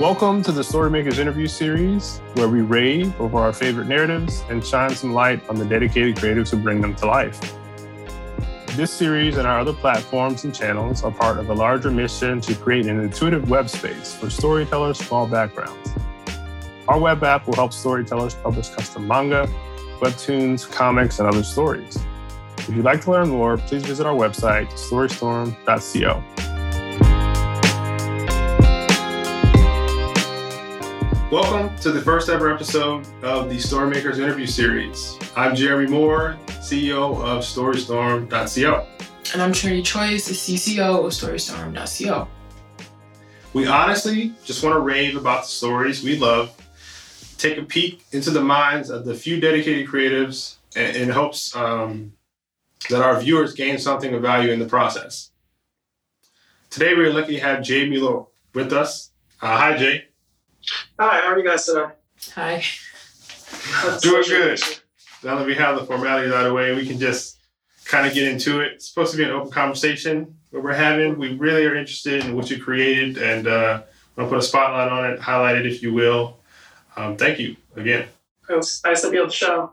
Welcome to the Storymakers interview series, where we rave over our favorite narratives and shine some light on the dedicated creatives who bring them to life. This series and our other platforms and channels are part of a larger mission to create an intuitive web space for storytellers from all backgrounds. Our web app will help storytellers publish custom manga, webtoons, comics, and other stories. If you'd like to learn more, please visit our website, storystorm.co. Welcome to the first ever episode of the Storymakers interview series. I'm Jeremy Moore, CEO of storystorm.co. And I'm Trudy sure Choice, the CCO of storystorm.co. We honestly just want to rave about the stories we love, take a peek into the minds of the few dedicated creatives in hopes that our viewers gain something of value in the process. Today, we're lucky to have Jay Miolhr with us. Hi, Jay. Hi, how are you guys today? Hi. Doing good. Now that we have the formalities out of the way, we can just kind of get into it. It's supposed to be an open conversation that we're having. We really are interested in what you created, and I'm going to put a spotlight on it, highlight it if you will. Thank you again. It's nice to be on the show.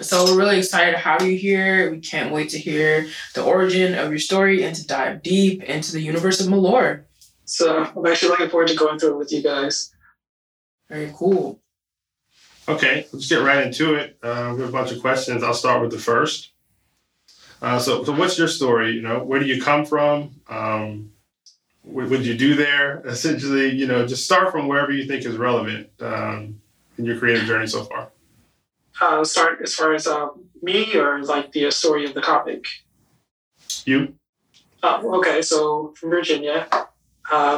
So we're really excited to have you here. We can't wait to hear the origin of your story and to dive deep into the universe of Miolhr. So I'm actually looking forward to going through it with you guys. Very cool. Okay, let's get right into it. We have a bunch of questions. I'll start with the first. So what's your story? You know, where do you come from? What did you do there? Essentially, you know, just start from wherever you think is relevant in your creative journey so far. Start as far as me or like the story of the comic? You. Okay, so from Virginia.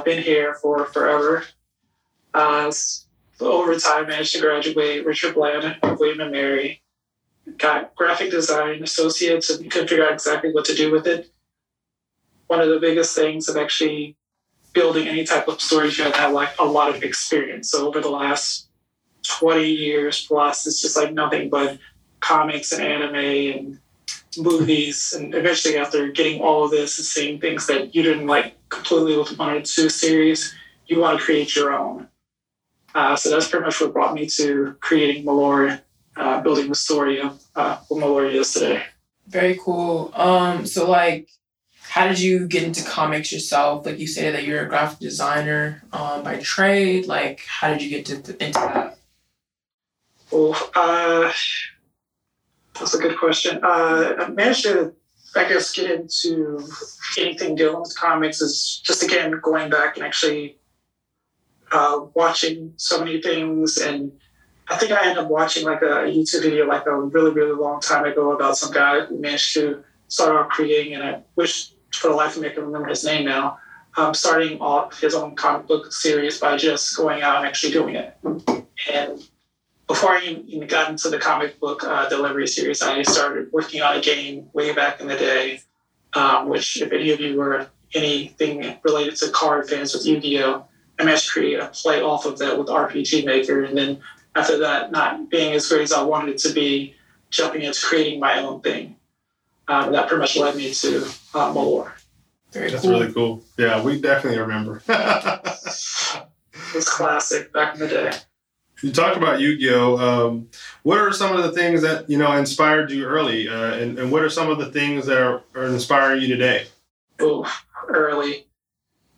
Been here for forever. Over time, managed to graduate Richard Bland, William and Mary. Got graphic design associates and couldn't figure out exactly what to do with it. One of the biggest things of actually building any type of story is you have to have like a lot of experience. So over the last 20 years plus, it's just like nothing but comics and anime and movies, and eventually after getting all of this and seeing things that you didn't like completely with one or two series, you want to create your own. So that's pretty much what brought me to creating Miolhr, building the story of what Miolhr is today. Very cool. So like, how did you get into comics yourself? Like you say that you're a graphic designer by trade. Like, how did you get into that? Well, that's a good question. I managed to, I guess, get into anything dealing with comics is just, again, going back and actually watching so many things. And I think I ended up watching like a YouTube video like a really, really long time ago about some guy who managed to start off creating, and I wish for the life of me I can remember his name now, starting off his own comic book series by just going out and actually doing it. And before I even got into the comic book delivery series, I started working on a game way back in the day, which if any of you were anything related to card fans with Yu-Gi-Oh!, I managed to create a play off of that with RPG Maker. And then after that, not being as great as I wanted it to be, jumping into creating my own thing. That pretty much led me to Miolhr. That's cool. Really cool. Yeah, we definitely remember. It was classic back in the day. You talked about Yu-Gi-Oh! What are some of the things that, you know, inspired you early? And what are some of the things that are inspiring you today? Oh, early.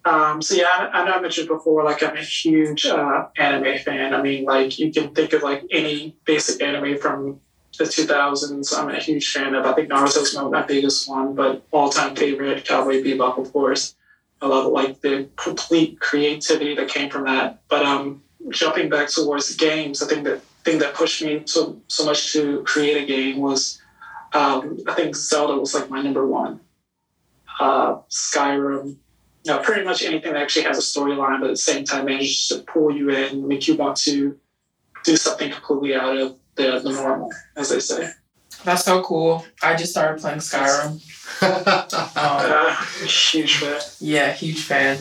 So, yeah, I know I mentioned before, like, I'm a huge anime fan. I mean, like, you can think of, like, any basic anime from the 2000s. I'm a huge fan of, I think Naruto's my biggest one, but all-time favorite, Cowboy Bebop, of course. I love, like, the complete creativity that came from that. But, jumping back towards games, I think the thing that pushed me so much to create a game was, I think Zelda was like my number one. Skyrim, you know, pretty much anything that actually has a storyline, but at the same time manages to pull you in, make you want to do something completely out of the normal, as they say. That's so cool. I just started playing Skyrim. Huge fan. Yeah, huge fan.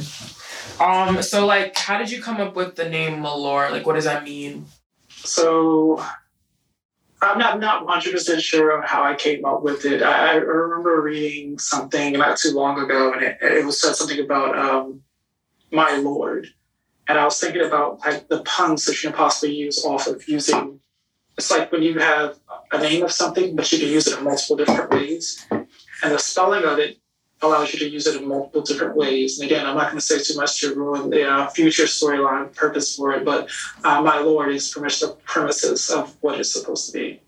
So, like, how did you come up with the name Miolhr? Like, what does that mean? So, I'm not 100% sure on how I came up with it. I remember reading something not too long ago, and it was said something about my lord. And I was thinking about like the puns that you can possibly use off of using. It's like when you have a name of something, but you can use it in multiple different ways. And the spelling of it allows you to use it in multiple different ways. And again, I'm not going to say too much to ruin the future storyline purpose for it, but my lord is pretty much the premises of what it's supposed to be.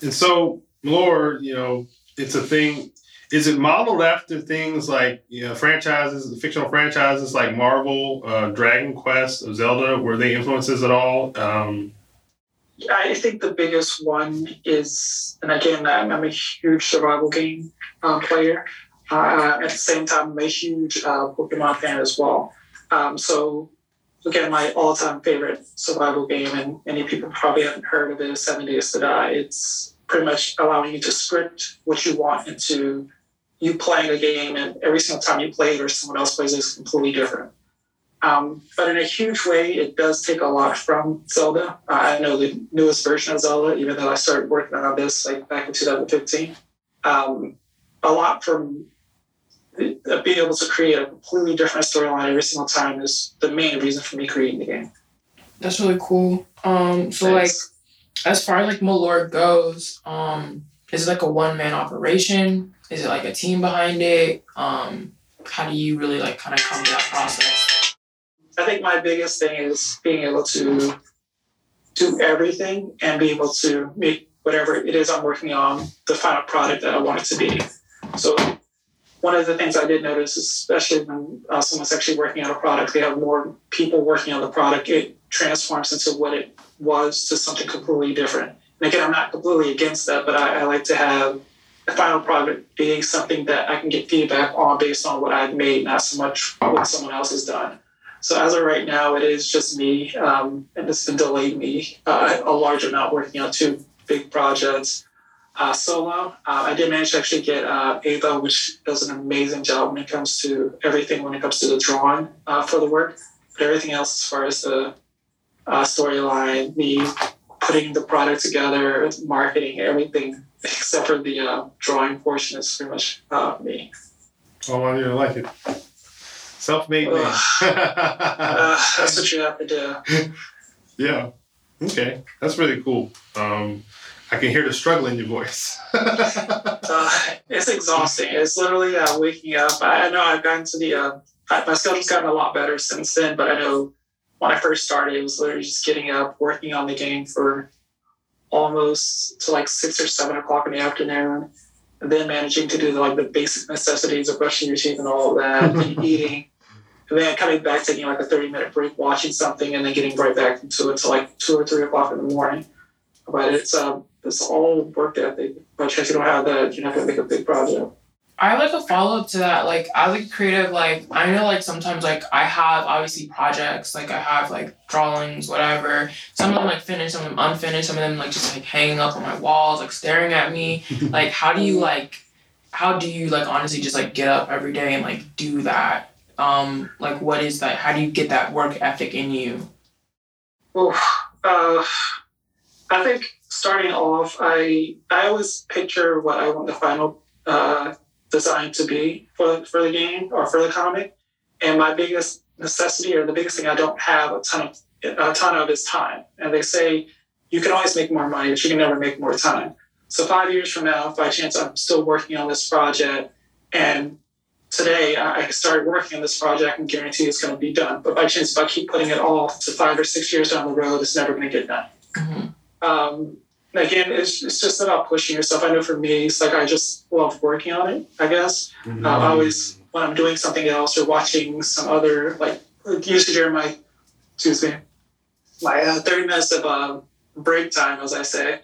And so, lord, you know, it's a thing. Is it modeled after things like, you know, franchises, fictional franchises like Marvel, Dragon Quest, Zelda? Were they influences at all? I think the biggest one is, and again, I'm a huge survival game player. At the same time, I'm a huge Pokemon fan as well. So, again, my all-time favorite survival game, and many people probably haven't heard of it, is 7 Days to Die. It's pretty much allowing you to script what you want into you playing a game, and every single time you play it or someone else plays it, it's completely different. But in a huge way, it does take a lot from Zelda. I know the newest version of Zelda, even though I started working on this like back in 2015. A lot from being able to create a completely different storyline every single time is the main reason for me creating the game. That's really cool. Thanks. Like, as far as like Malor goes, is it like a one-man operation? Is it like a team behind it? How do you really like kind of come to that process? I think my biggest thing is being able to do everything and be able to make whatever it is I'm working on the final product that I want it to be. So one of the things I did notice, especially when someone's actually working on a product, they have more people working on the product. It transforms into what it was to something completely different. And again, I'm not completely against that, but I like to have the final product being something that I can get feedback on based on what I've made, not so much what someone else has done. So as of right now, it is just me, and it's been delayed me a large amount working on two big projects solo. I did manage to actually get Ava, which does an amazing job when it comes to everything, when it comes to the drawing for the work. But everything else as far as the storyline, me putting the product together, marketing, everything except for the drawing portion is pretty much me. Oh, I really like it. Self-made man. That's what you have to do. Yeah. Okay. That's really cool. I can hear the struggle in your voice. It's exhausting. It's literally waking up. I know I've gotten to the... my schedule's gotten a lot better since then, but I know when I first started, it was literally just getting up, working on the game for almost to like 6 or 7 o'clock in the afternoon, and then managing to do the basic necessities of brushing your teeth and all of that, and eating. And then coming back, taking like a 30-minute break, watching something, and then getting right back into it until like 2 or 3 o'clock in the morning. But it's all work ethic. But if you don't have that, you're not going to make a big project. I have a follow-up to that. As a creative, I know sometimes I have obviously projects. I have drawings, whatever. Some of them finished, some of them unfinished, some of them just hanging up on my walls, staring at me. How do you honestly just get up every day and do that? What is that? How do you get that work ethic in you? Well, I think starting off, I always picture what I want the final designed to be for the game or for the comic. And my biggest necessity or the biggest thing I don't have a ton of is time. And they say, you can always make more money, but you can never make more time. So 5 years from now, if by chance I'm still working on this project and today I started working on this project, I can guarantee it's going to be done. But by chance, if I keep putting it off to 5 or 6 years down the road, it's never going to get done. Mm-hmm. Again, it's just about pushing yourself. I know for me, it's I just love working on it, I guess. Mm-hmm. I always, when I'm doing something else or watching some other, usually during my 30 minutes of break time, as I say,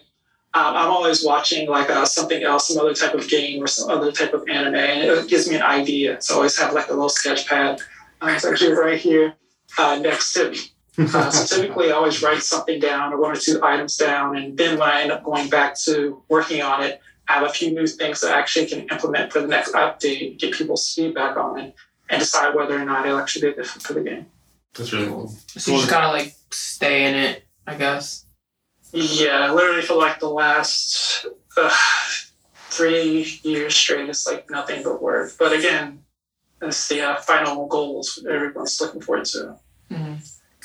I'm always watching something else, some other type of game or some other type of anime, and it gives me an idea. So I always have a little sketch pad. It's actually right here next to me. So typically I always write something down or one or two items down, and then when I end up going back to working on it, I have a few new things that I actually can implement for the next update, get people's feedback on it, and decide whether or not it'll actually be good for the game. That's really cool. So you just gotta stay in it, I guess. Yeah, literally for the last 3 years straight, it's nothing but work. But again, and they have final goals everyone's looking forward to. Mm-hmm.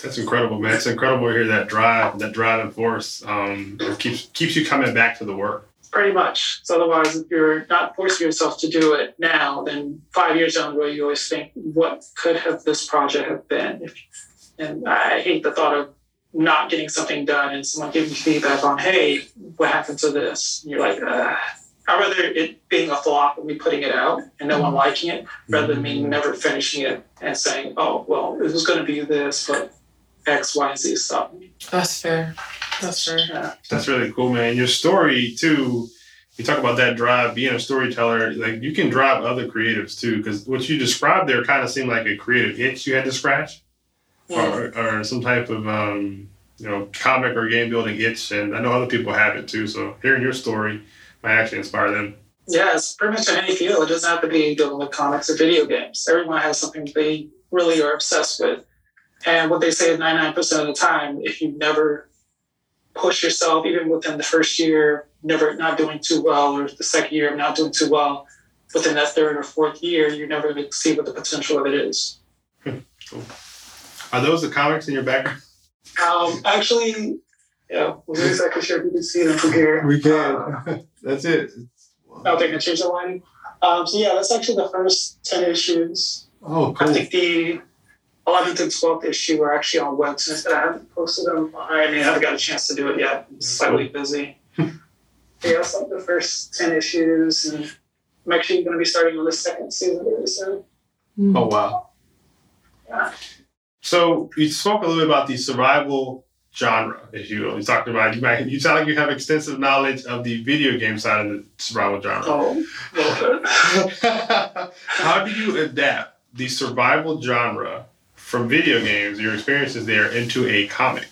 That's incredible, man. It's incredible to hear that driving force. It keeps you coming back to the work. Pretty much. So otherwise, if you're not forcing yourself to do it now, then 5 years down the road, you always think, what could have this project have been? And I hate the thought of not getting something done and someone giving you feedback on, hey, what happened to this? And you're like, I'd rather it being a flop and me putting it out and no one liking it, rather than me never finishing it and saying, oh, well, it was going to be this, but X, Y, and Z stopped me. That's fair. That's fair. Yeah. That's really cool, man. Your story, too, you talk about that drive, being a storyteller, like you can drive other creatives, too, because what you described there kind of seemed like a creative itch you had to scratch. Yeah. Or some type of, comic or game building itch. And I know other people have it, too. So hearing your story might actually inspire them. Yeah, it's pretty much in any field. It doesn't have to be dealing with comics or video games. Everyone has something they really are obsessed with. And what they say is 99% of the time, if you never push yourself, even within the first year, never not doing too well, or the second year, not doing too well, within that third or fourth year, you're never going to see what the potential of it is. Cool. Are those the comics in your background? Actually, yeah. We're exactly sure if you can see them from here. We can. That's it. Oh, they're going to change the lighting. So yeah, that's actually the first 10 issues. Oh, cool. I think the 11th and 12th issue were actually on Webtoons, and I haven't posted them. I haven't got a chance to do it yet. I'm slightly busy. Yeah, it's like the first 10 issues, and I'm actually going to be starting on the second season really soon. Oh, wow. Yeah. So you spoke a little bit about the survival genre, if you will. You talked about, you sound like you have extensive knowledge of the video game side of the survival genre. Oh, a little bit. How do you adapt the survival genre from video games, your experiences there, into a comic?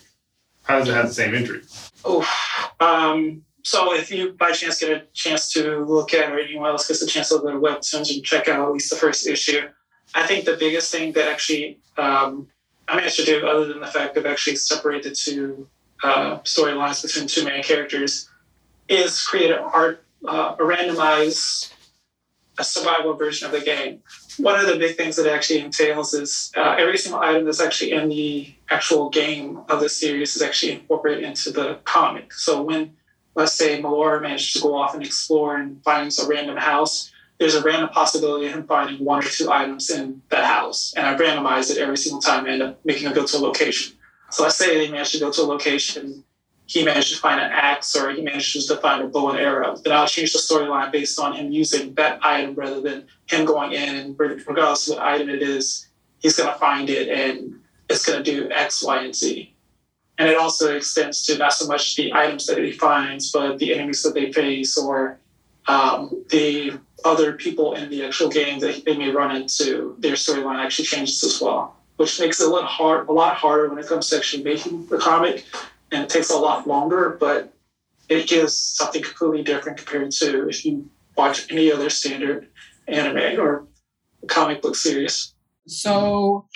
How does it have the same intrigue? Oh, so if you by chance get a chance to look at, or anyone else gets a chance to go to Webtoons and check out at least the first issue, I think the biggest thing that actually I managed to do, other than the fact of actually separate the two storylines between two main characters, is create a randomized survival version of the game. One of the big things that it actually entails is every single item that's actually in the actual game of the series is actually incorporated into the comic. So when, let's say, Miolhr manages to go off and explore and finds a random house, there's a random possibility of him finding one or two items in that house. And I randomize it every single time and end up making him go to a location. So let's say they manage to go to a location, he managed to find an axe, or he manages to find a bow and arrow. Then I'll change the storyline based on him using that item rather than him going in, and regardless of what item it is, he's going to find it and it's going to do X, Y, and Z. And it also extends to not so much the items that he finds, but the enemies that they face, or the other people in the actual game that they may run into. Their storyline actually changes as well, which makes it a lot harder when it comes to actually making the comic. And it takes a lot longer, but it gives something completely different compared to if you watch any other standard anime or comic book series. So,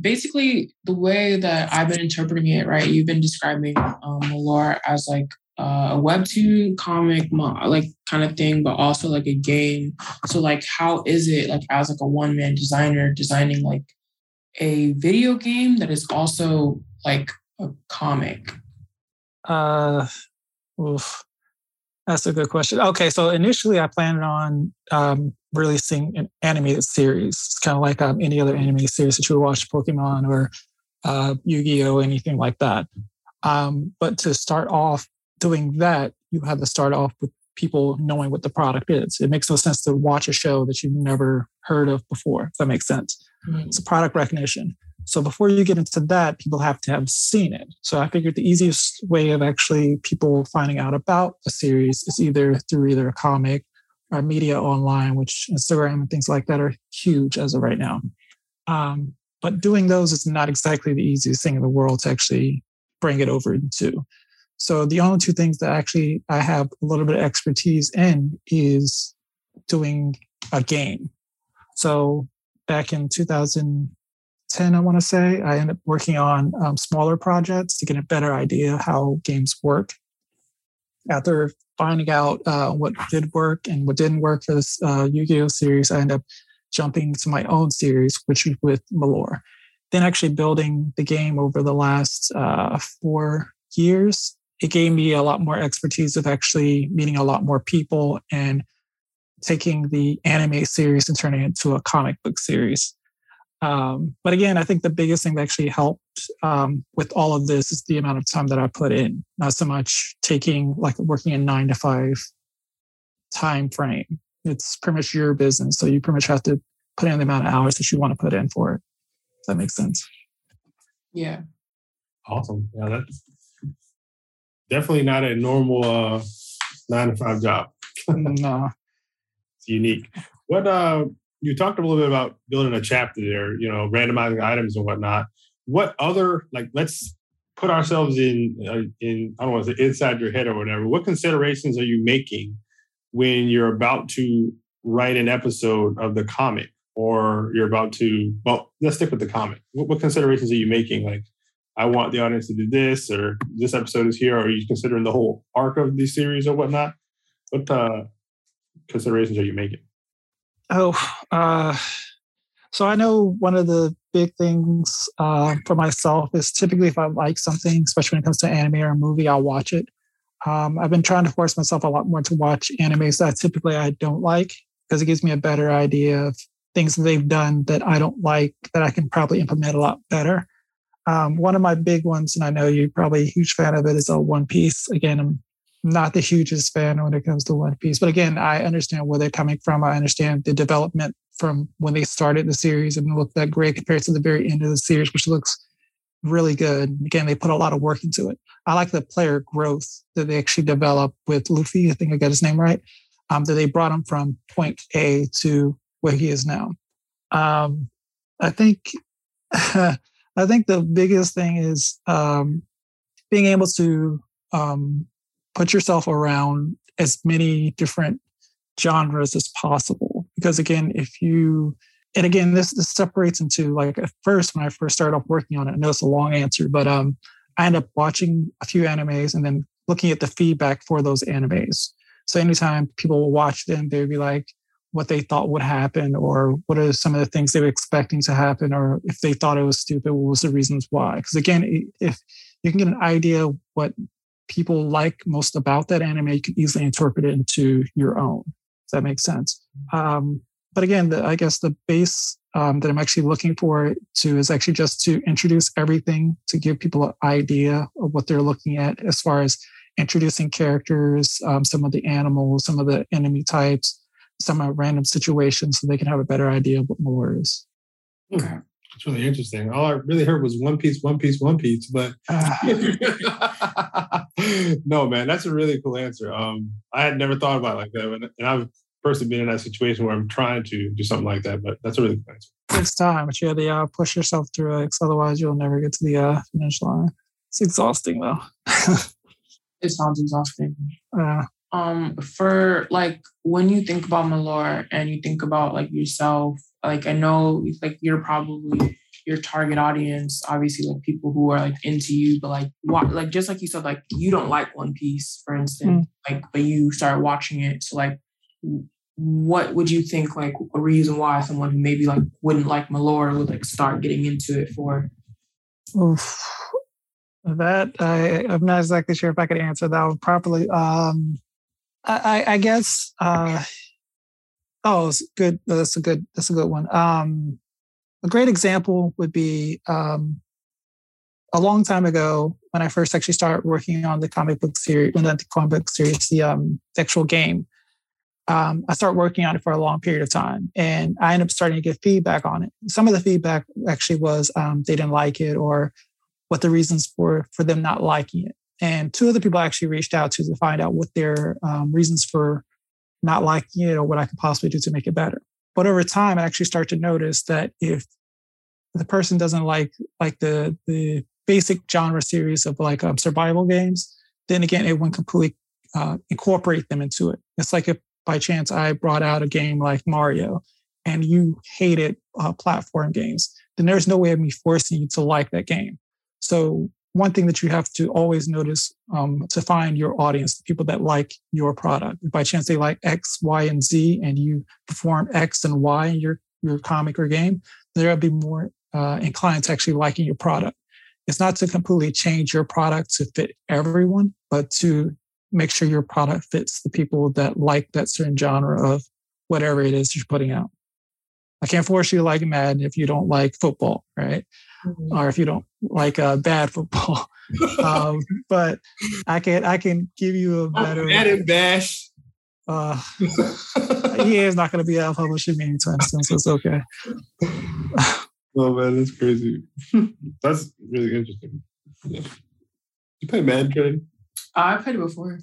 basically, the way that I've been interpreting it, right, you've been describing Miolhr as, a webtoon comic, kind of thing, but also, a game. So, how is it, as, a one-man designer designing, a video game that is also, a comic? That's a good question. Okay, so initially I planned on releasing an animated series. It's kind of like any other anime series that you would watch, Pokemon or Yu-Gi-Oh!, anything like that. But to start off doing that, you have to start off with people knowing what the product is. It makes no sense to watch a show that you've never heard of before, if that makes sense. Mm-hmm. It's product recognition. So before you get into that, people have to have seen it. So I figured the easiest way of actually people finding out about a series is through a comic or media online, which Instagram and things like that are huge as of right now. But doing those is not exactly the easiest thing in the world to actually bring it over into. So the only two things that actually I have a little bit of expertise in is doing a game. So back in 2010, I want to say, I ended up working on smaller projects to get a better idea of how games work. After finding out what did work and what didn't work for this Yu-Gi-Oh! Series, I ended up jumping to my own series, which was with Miolhr. Then actually building the game over the last 4 years, it gave me a lot more expertise of actually meeting a lot more people and taking the anime series and turning it into a comic book series. But again, I think the biggest thing that actually helped with all of this is the amount of time that I put in, not so much taking like working a 9-to-5 time frame. It's pretty much your business. So you pretty much have to put in the amount of hours that you want to put in for it. If that makes sense. Yeah. Awesome. Yeah, that's definitely not a normal 9-to-5 job. No. It's unique. What, you talked a little bit about building a chapter there, you know, randomizing items and whatnot. What other, like, let's put ourselves in I don't want to say inside your head or whatever. What considerations are you making when you're about to write an episode of the comic, or you're about to, well, let's stick with the comic. What considerations are you making? Like, I want the audience to do this, or this episode is here, or are you considering the whole arc of the series or whatnot? What considerations are you making? So I know one of the big things for myself is typically if I like something, especially when it comes to anime or a movie, I'll watch it. I've been trying to force myself a lot more to watch animes that typically I don't like, because it gives me a better idea of things that they've done that I don't like that I can probably implement a lot better. One of my big ones, and I know you're probably a huge fan of it, is One Piece. Again, I'm not the hugest fan when it comes to One Piece. But again, I understand where they're coming from. I understand the development from when they started the series and looked that great compared to the very end of the series, which looks really good. Again, they put a lot of work into it. I like the player growth that they actually developed with Luffy. I think I got his name right. That they brought him from point A to where he is now. I think the biggest thing is being able to put yourself around as many different genres as possible. Because again, this separates into, like, at first, when I first started off working on it, I know it's a long answer, but I end up watching a few animes and then looking at the feedback for those animes. So anytime people will watch them, they would be like, what they thought would happen, or what are some of the things they were expecting to happen, or if they thought it was stupid, what was the reasons why? Because again, if you can get an idea of what people like most about that anime, you can easily interpret it into your own. Does that make sense? But again, I guess the base that I'm actually looking for to is actually just to introduce everything, to give people an idea of what they're looking at as far as introducing characters, some of the animals, some of the enemy types, some random situations, so they can have a better idea of what Miolhr is. Okay. It's really interesting. All I really heard was One Piece, but no, man, that's a really cool answer. I had never thought about it like that, and I've personally been in that situation where I'm trying to do something like that, but that's a really cool answer. It's time, but you have to push yourself through it, because otherwise you'll never get to the finish line. It's exhausting, though. It sounds exhausting. For, like, when you think about Miolhr and you think about, like, yourself, like, I know, like, you're probably your target audience, obviously, like, people who are, like, into you, but, like, what, like, just like you said, like, you don't like One Piece, for instance, like, but you start watching it. So, like, what would you think, like, a reason why someone who maybe, like, wouldn't like Miolhr would, like, start getting into it for? Oof. That I'm not exactly sure if I could answer that properly. I guess. It's good. That's a good one. A great example would be a long time ago when I first actually started working on the comic book series. When the comic book series, the actual game, I started working on it for a long period of time, and I ended up starting to get feedback on it. Some of the feedback actually was they didn't like it, or what the reasons were for them not liking it. And two other people I actually reached out to find out what their reasons for not liking it, or what I could possibly do to make it better. But over time, I actually start to notice that if the person doesn't like the basic genre series of, like, survival games, then again, it wouldn't completely incorporate them into it. It's like if by chance I brought out a game like Mario and you hated platform games, then there's no way of me forcing you to like that game. So one thing that you have to always notice to find your audience, the people that like your product. If by chance they like X, Y, and Z, and you perform X and Y in your your comic or game, there'll be more inclined to actually liking your product. It's not to completely change your product to fit everyone, but to make sure your product fits the people that like that certain genre of whatever it is you're putting out. I can't force you to like Madden if you don't like football, right? Mm-hmm. Or if you don't like bad football. But I can give you a better Madden bash. EA is not going to be out publishing me anytime soon, so it's okay. Oh man, that's crazy. That's really interesting. Yeah. You play Madden, Trudy? I played it before.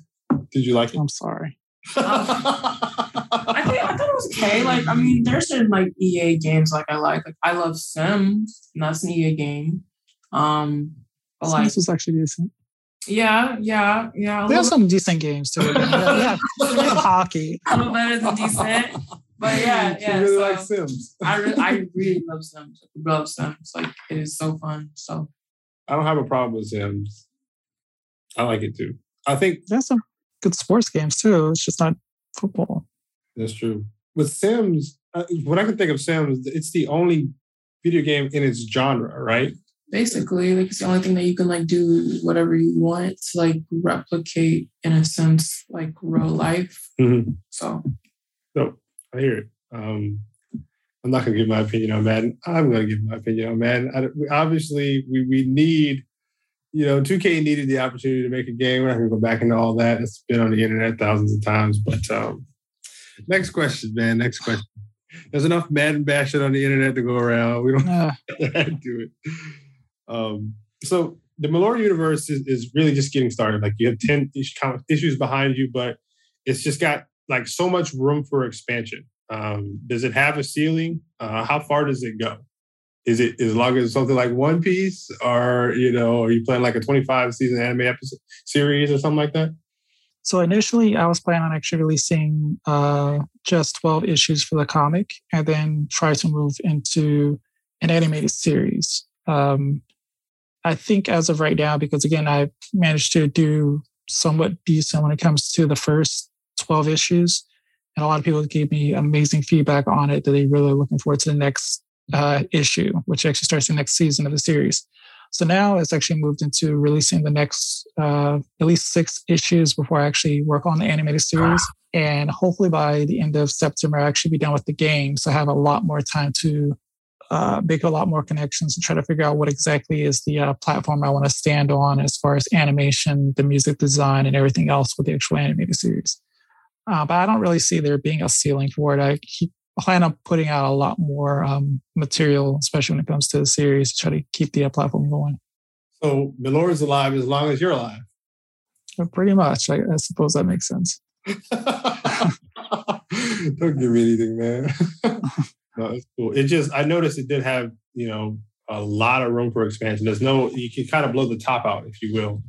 Did you like it? I'm sorry. I thought it was okay. Like, I mean, there's certain like EA games like. I love Sims, and that's an EA game. But like, this was actually decent. Yeah. They have some decent games too. They have hockey. A little better than decent, but yeah. Really so like Sims. I really love Sims. I love Sims. Like, it is so fun. So I don't have a problem with Sims. I like it too. I think there's some good sports games too. It's just not football. That's true. With Sims, when I can think of Sims, it's the only video game in its genre, right? Basically, like it's the only thing that you can like do whatever you want to like replicate in a sense like real life. Mm-hmm. So I hear it. I'm not gonna give my opinion on Madden. I'm gonna give my opinion on Madden. Obviously, we need, 2K needed the opportunity to make a game. We're not gonna go back into all that. It's been on the internet thousands of times. But next question, man. Next question. There's enough Madden bashing on the internet to go around. We don't have to do it. So the Miolhr universe is really just getting started. Like, you have 10 issues behind you, but it's just got like so much room for expansion. Does it have a ceiling? How far does it go? Is it as long as something like One Piece, or are you playing like a 25-season anime episode series or something like that? So initially, I was planning on actually releasing just 12 issues for the comic, and then try to move into an animated series. I think as of right now, because again, I managed to do somewhat decent when it comes to the first 12 issues. And a lot of people gave me amazing feedback on it that they really are looking forward to the next issue, which actually starts the next season of the series. So now it's actually moved into releasing the next at least 6 issues before I actually work on the animated series. And hopefully by the end of September, I'll actually be done with the game. So I have a lot more time to make a lot more connections and try to figure out what exactly is the platform I want to stand on as far as animation, the music design, and everything else with the actual animated series. But I don't really see there being a ceiling for it. I keep plan on putting out a lot more material, especially when it comes to the series, to try to keep the platform going. So Miolhr is alive as long as you're alive. Well, pretty much. I suppose that makes sense. Don't give me anything, man. No, it's cool. It just, I noticed it did have, a lot of room for expansion. You can kind of blow the top out, if you will.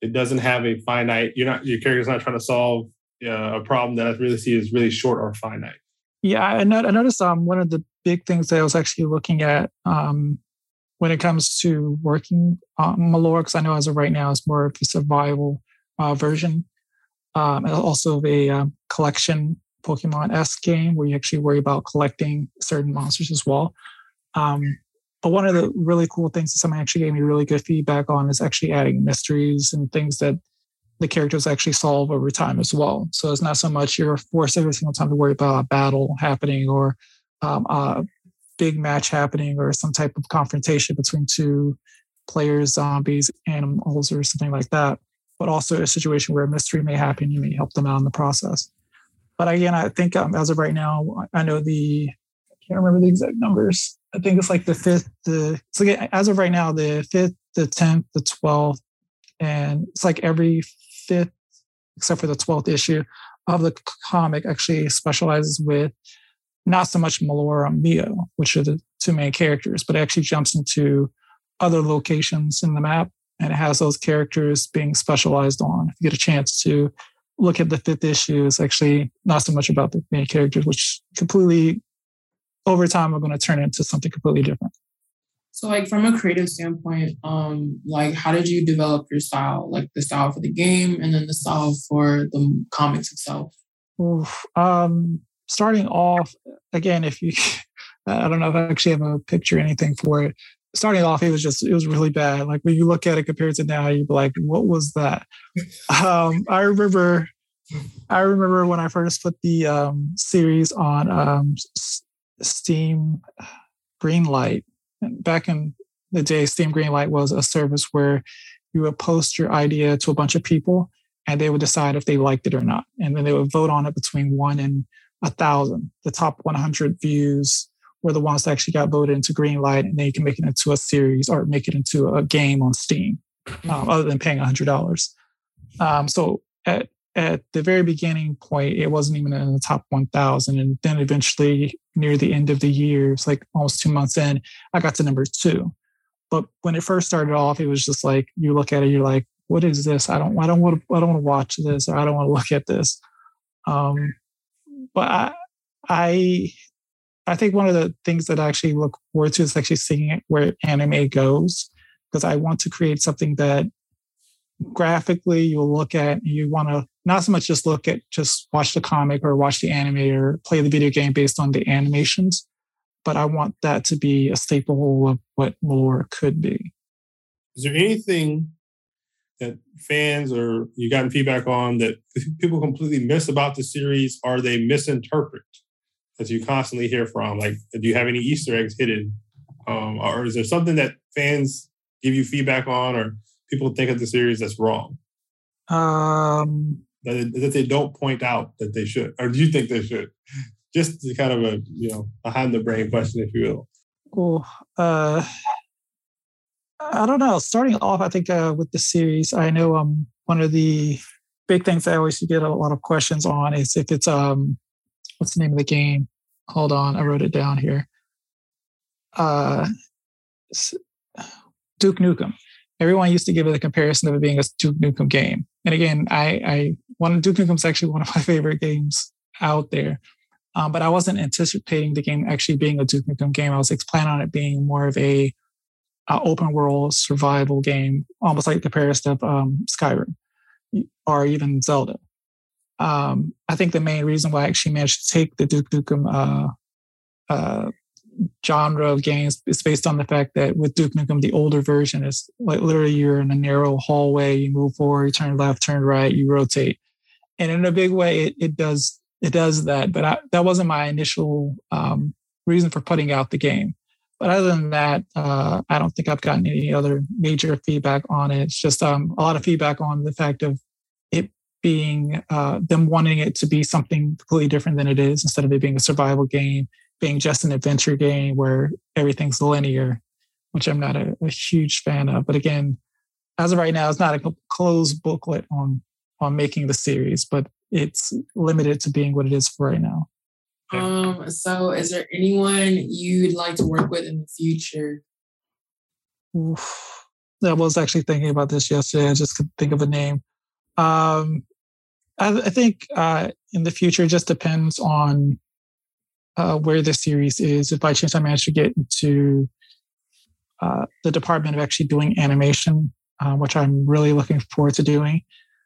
It doesn't have a finite, your character's not trying to solve a problem that I really see is really short or finite. Yeah, I noticed one of the big things that I was actually looking at when it comes to working on Miolhr, because I know as of right now, it's more of a survival version. And also a collection Pokemon-esque game where you actually worry about collecting certain monsters as well. But one of the really cool things that someone actually gave me really good feedback on is actually adding mysteries and things that the characters actually solve over time as well. So it's not so much you're forced every single time to worry about a battle happening or a big match happening or some type of confrontation between two players, zombies, animals, or something like that, but also a situation where a mystery may happen. You may help them out in the process. But again, I think as of right now, I can't remember the exact numbers. I think it's like as of right now, the 5th, the 10th, the 12th, and it's like every 5th, except for the 12th issue of the comic actually specializes with not so much Miolhr and Mio, which are the two main characters, but it actually jumps into other locations in the map and it has those characters being specialized on. If you get a chance to look at the 5th issue, it's actually not so much about the main characters, which completely over time are going to turn into something completely different. So like from a creative standpoint, like how did you develop your style, like the style for the game and then the style for the comics itself? Starting off, again, if you I don't know if I actually have a picture or anything for it. Starting off, it was really bad. Like when you look at it compared to now, you'd be like, what was that? I remember when I first put the series on Steam Greenlight. And back in the day, Steam Greenlight was a service where you would post your idea to a bunch of people and they would decide if they liked it or not. And then they would vote on it between 1 and 1,000. The top 100 views were the ones that actually got voted into Greenlight, and then you can make it into a series or make it into a game on Steam, other than paying $100. So at the very beginning point, it wasn't even in the top 1,000. And then eventually near the end of the year, it's like almost 2 months in, I got to number 2. But when it first started off, it was just like, you look at it, you're like, what is this? I don't want to watch this, or I don't want to look at this. But I think one of the things that I actually look forward to is actually seeing it where anime goes, because I want to create something that graphically you'll look at and you want to not so much just watch the comic or watch the anime or play the video game based on the animations, but I want that to be a staple of what lore could be. Is there anything that fans or you've gotten feedback on that people completely miss about the series, or they misinterpret, that you constantly hear from? Like, do you have any Easter eggs hidden? Or is there something that fans give you feedback on or people think of the series that's wrong? That they don't point out that they should, or do you think they should? Just kind of a, behind the brain question, if you will. Cool. I don't know. Starting off, I think with the series, I know one of the big things I always get a lot of questions on is if it's, what's the name of the game? Hold on, I wrote it down here. Duke Nukem. Everyone used to give it a comparison of it being a Duke Nukem game. And again, Duke Nukem is actually one of my favorite games out there. But I wasn't anticipating the game actually being a Duke Nukem game. I was planning on it being more of a open world survival game, almost like the comparison of Skyrim or even Zelda. I think the main reason why I actually managed to take the Duke Nukem genre of games is based on the fact that with Duke Nukem, the older version is like literally you're in a narrow hallway, you move forward, you turn left, turn right, you rotate. And in a big way, it does that, but that wasn't my initial reason for putting out the game. But other than that, I don't think I've gotten any other major feedback on it. It's just a lot of feedback on the fact of it being, them wanting it to be something completely different than it is, instead of it being a survival game, being just an adventure game where everything's linear, which I'm not a huge fan of. But again, as of right now, it's not a closed booklet on making the series, but it's limited to being what it is for right now. So is there anyone you'd like to work with in the future? Oof. I was actually thinking about this yesterday. I just couldn't think of a name. I think in the future, it just depends on where the series is. If by chance I manage to get into the department of actually doing animation, which I'm really looking forward to doing,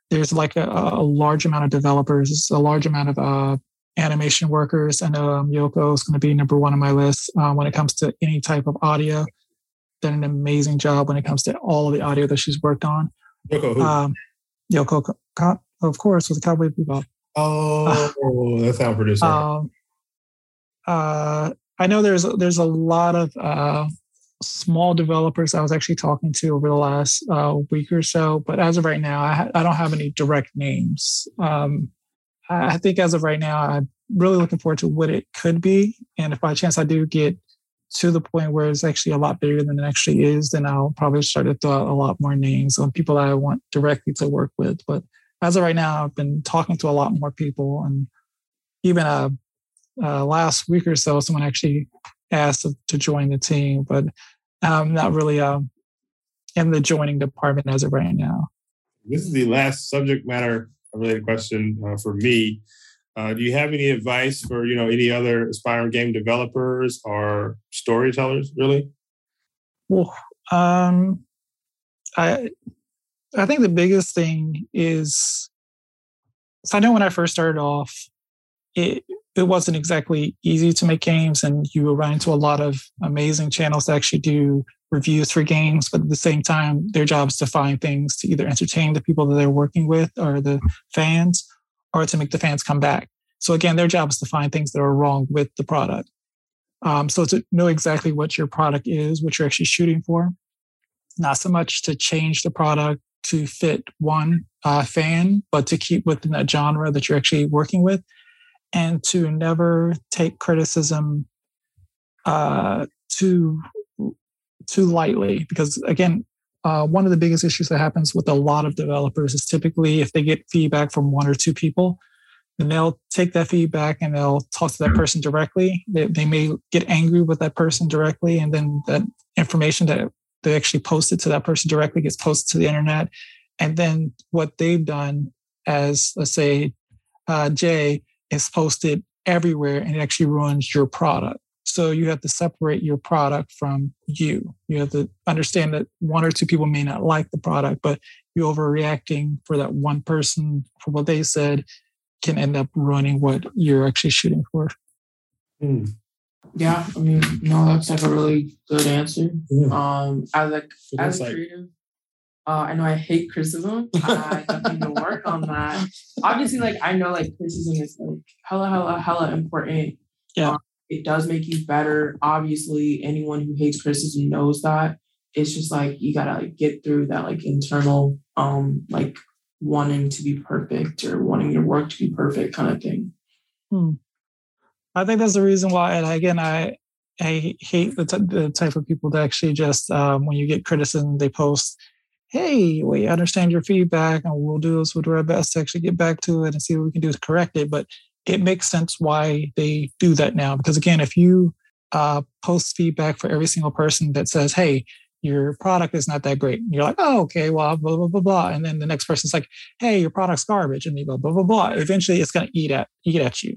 there's like a large amount of developers, a large amount of animation workers. I know Yoko is going to be number 1 on my list when it comes to any type of audio. Done an amazing job when it comes to all of the audio that she's worked on. Yoko, who? Yoko, of course, with the Cowboy Bebop. Oh, that's how producer. I know there's a lot of small developers I was actually talking to over the last week or so, but as of right now, I don't have any direct names. I think as of right now, I'm really looking forward to what it could be. And if by chance I do get to the point where it's actually a lot bigger than it actually is, then I'll probably start to throw out a lot more names on people that I want directly to work with. But as of right now, I've been talking to a lot more people. And even last week or so, someone actually asked to join the team, but I'm not really in the joining department as of right now. This is the last subject matter related question for me. Do you have any advice for any other aspiring game developers or storytellers? Really? Well, I think the biggest thing is, so I know when I first started off, it wasn't exactly easy to make games, and you will run into a lot of amazing channels that actually do reviews for games, but at the same time, their job is to find things to either entertain the people that they're working with or the fans, or to make the fans come back. So again, their job is to find things that are wrong with the product. So to know exactly what your product is, what you're actually shooting for, not so much to change the product to fit one fan, but to keep within that genre that you're actually working with, and to never take criticism too lightly. Because again, one of the biggest issues that happens with a lot of developers is typically if they get feedback from one or two people, then they'll take that feedback and they'll talk to that person directly. They may get angry with that person directly, and then that information that they actually posted to that person directly gets posted to the internet. And then what they've done as, let's say, Jay, is posted everywhere, and it actually ruins your product. So you have to separate your product from you. You have to understand that one or two people may not like the product, but you overreacting for that one person, for what they said, can end up ruining what you're actually shooting for. Mm. Yeah, I mean, no, that's like a really good answer. Yeah. As a creative, I know I hate criticism. I need to work on that. Obviously, like, I know, like, criticism is like hella important. Yeah, it does make you better. Obviously, anyone who hates criticism knows that. It's just like you gotta like get through that like internal like wanting to be perfect or wanting your work to be perfect kind of thing. Hmm. I think that's the reason why, and again, I hate the type of people that actually just, when you get criticism, they post, hey, we understand your feedback, and we'll do this, we'll do our best to actually get back to it and see what we can do to correct it. But it makes sense why they do that now. Because again, if you post feedback for every single person that says, hey, your product is not that great, and you're like, oh, okay, well, blah, blah, blah, blah. And then the next person's like, hey, your product's garbage, and blah, blah, blah, blah. Eventually, it's going to eat at you.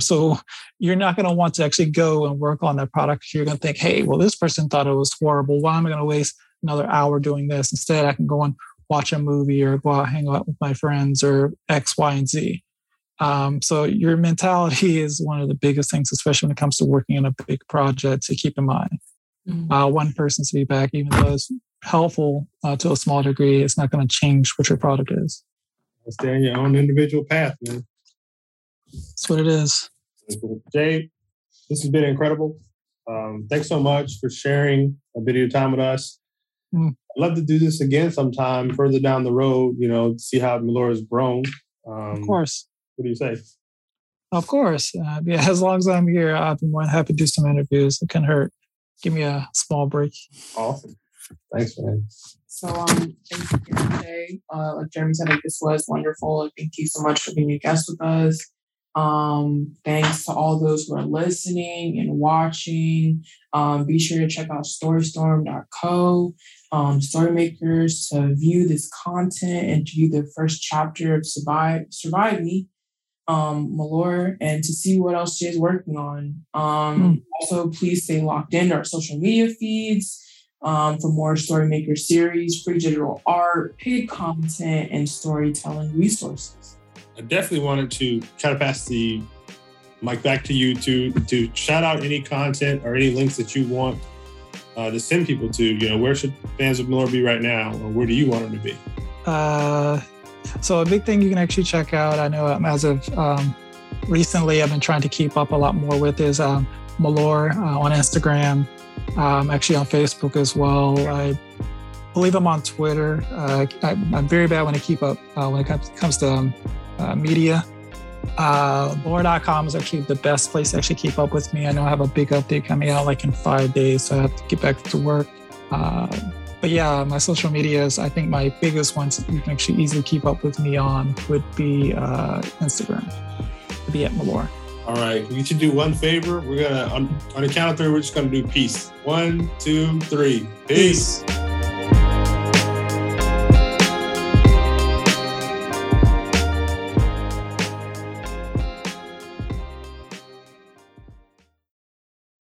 So you're not going to want to actually go and work on that product. You're going to think, hey, well, this person thought it was horrible. Why am I going to waste another hour doing this? Instead, I can go and watch a movie or go out, hang out with my friends or X, Y, and Z. So your mentality is one of the biggest things, especially when it comes to working on a big project, to keep in mind. Mm-hmm. One person's feedback, even though it's helpful to a small degree, it's not going to change what your product is. Stay on your own individual path, man. That's what it is. Jay, this has been incredible. Thanks so much for sharing a bit of your time with us. Mm. I'd love to do this again sometime further down the road, you know, to see how Miolhr has grown. Of course. What do you say? Of course. Yeah, as long as I'm here, I've been more than happy to do some interviews. It can hurt. Give me a small break. Awesome. Thanks, man. So, thanks again, Jay. Like Jeremy said, like, this was wonderful. Thank you so much for being a guest with us. Thanks to all those who are listening and watching. Be sure to check out storystorm.co, Storymakers, to view this content and to view the first chapter of Survive Me, Miolhr, and to see what else Jay's working on. Also, please stay locked into our social media feeds for more Storymaker series, free digital art, paid content, and storytelling resources. I definitely wanted to try to pass the mic back to you to shout out any content or any links that you want to send people to. You know, where should fans of Miolhr be right now, or where do you want them to be? So a big thing you can actually check out, I know as of recently, I've been trying to keep up a lot more with, is Miolhr on Instagram, actually on Facebook as well. I believe I'm on Twitter. I'm very bad when I keep up when it comes to media. Miolhr.com is actually the best place to actually keep up with me. I know I have a big update coming out like in 5 days, so I have to get back to work. But yeah, my social medias, I think my biggest ones you can actually easily keep up with me on would be Instagram. It'd be at Miolhr. All right, you should do one favor. We're gonna, on the count of three, we're just gonna do peace. One, two, three. Peace.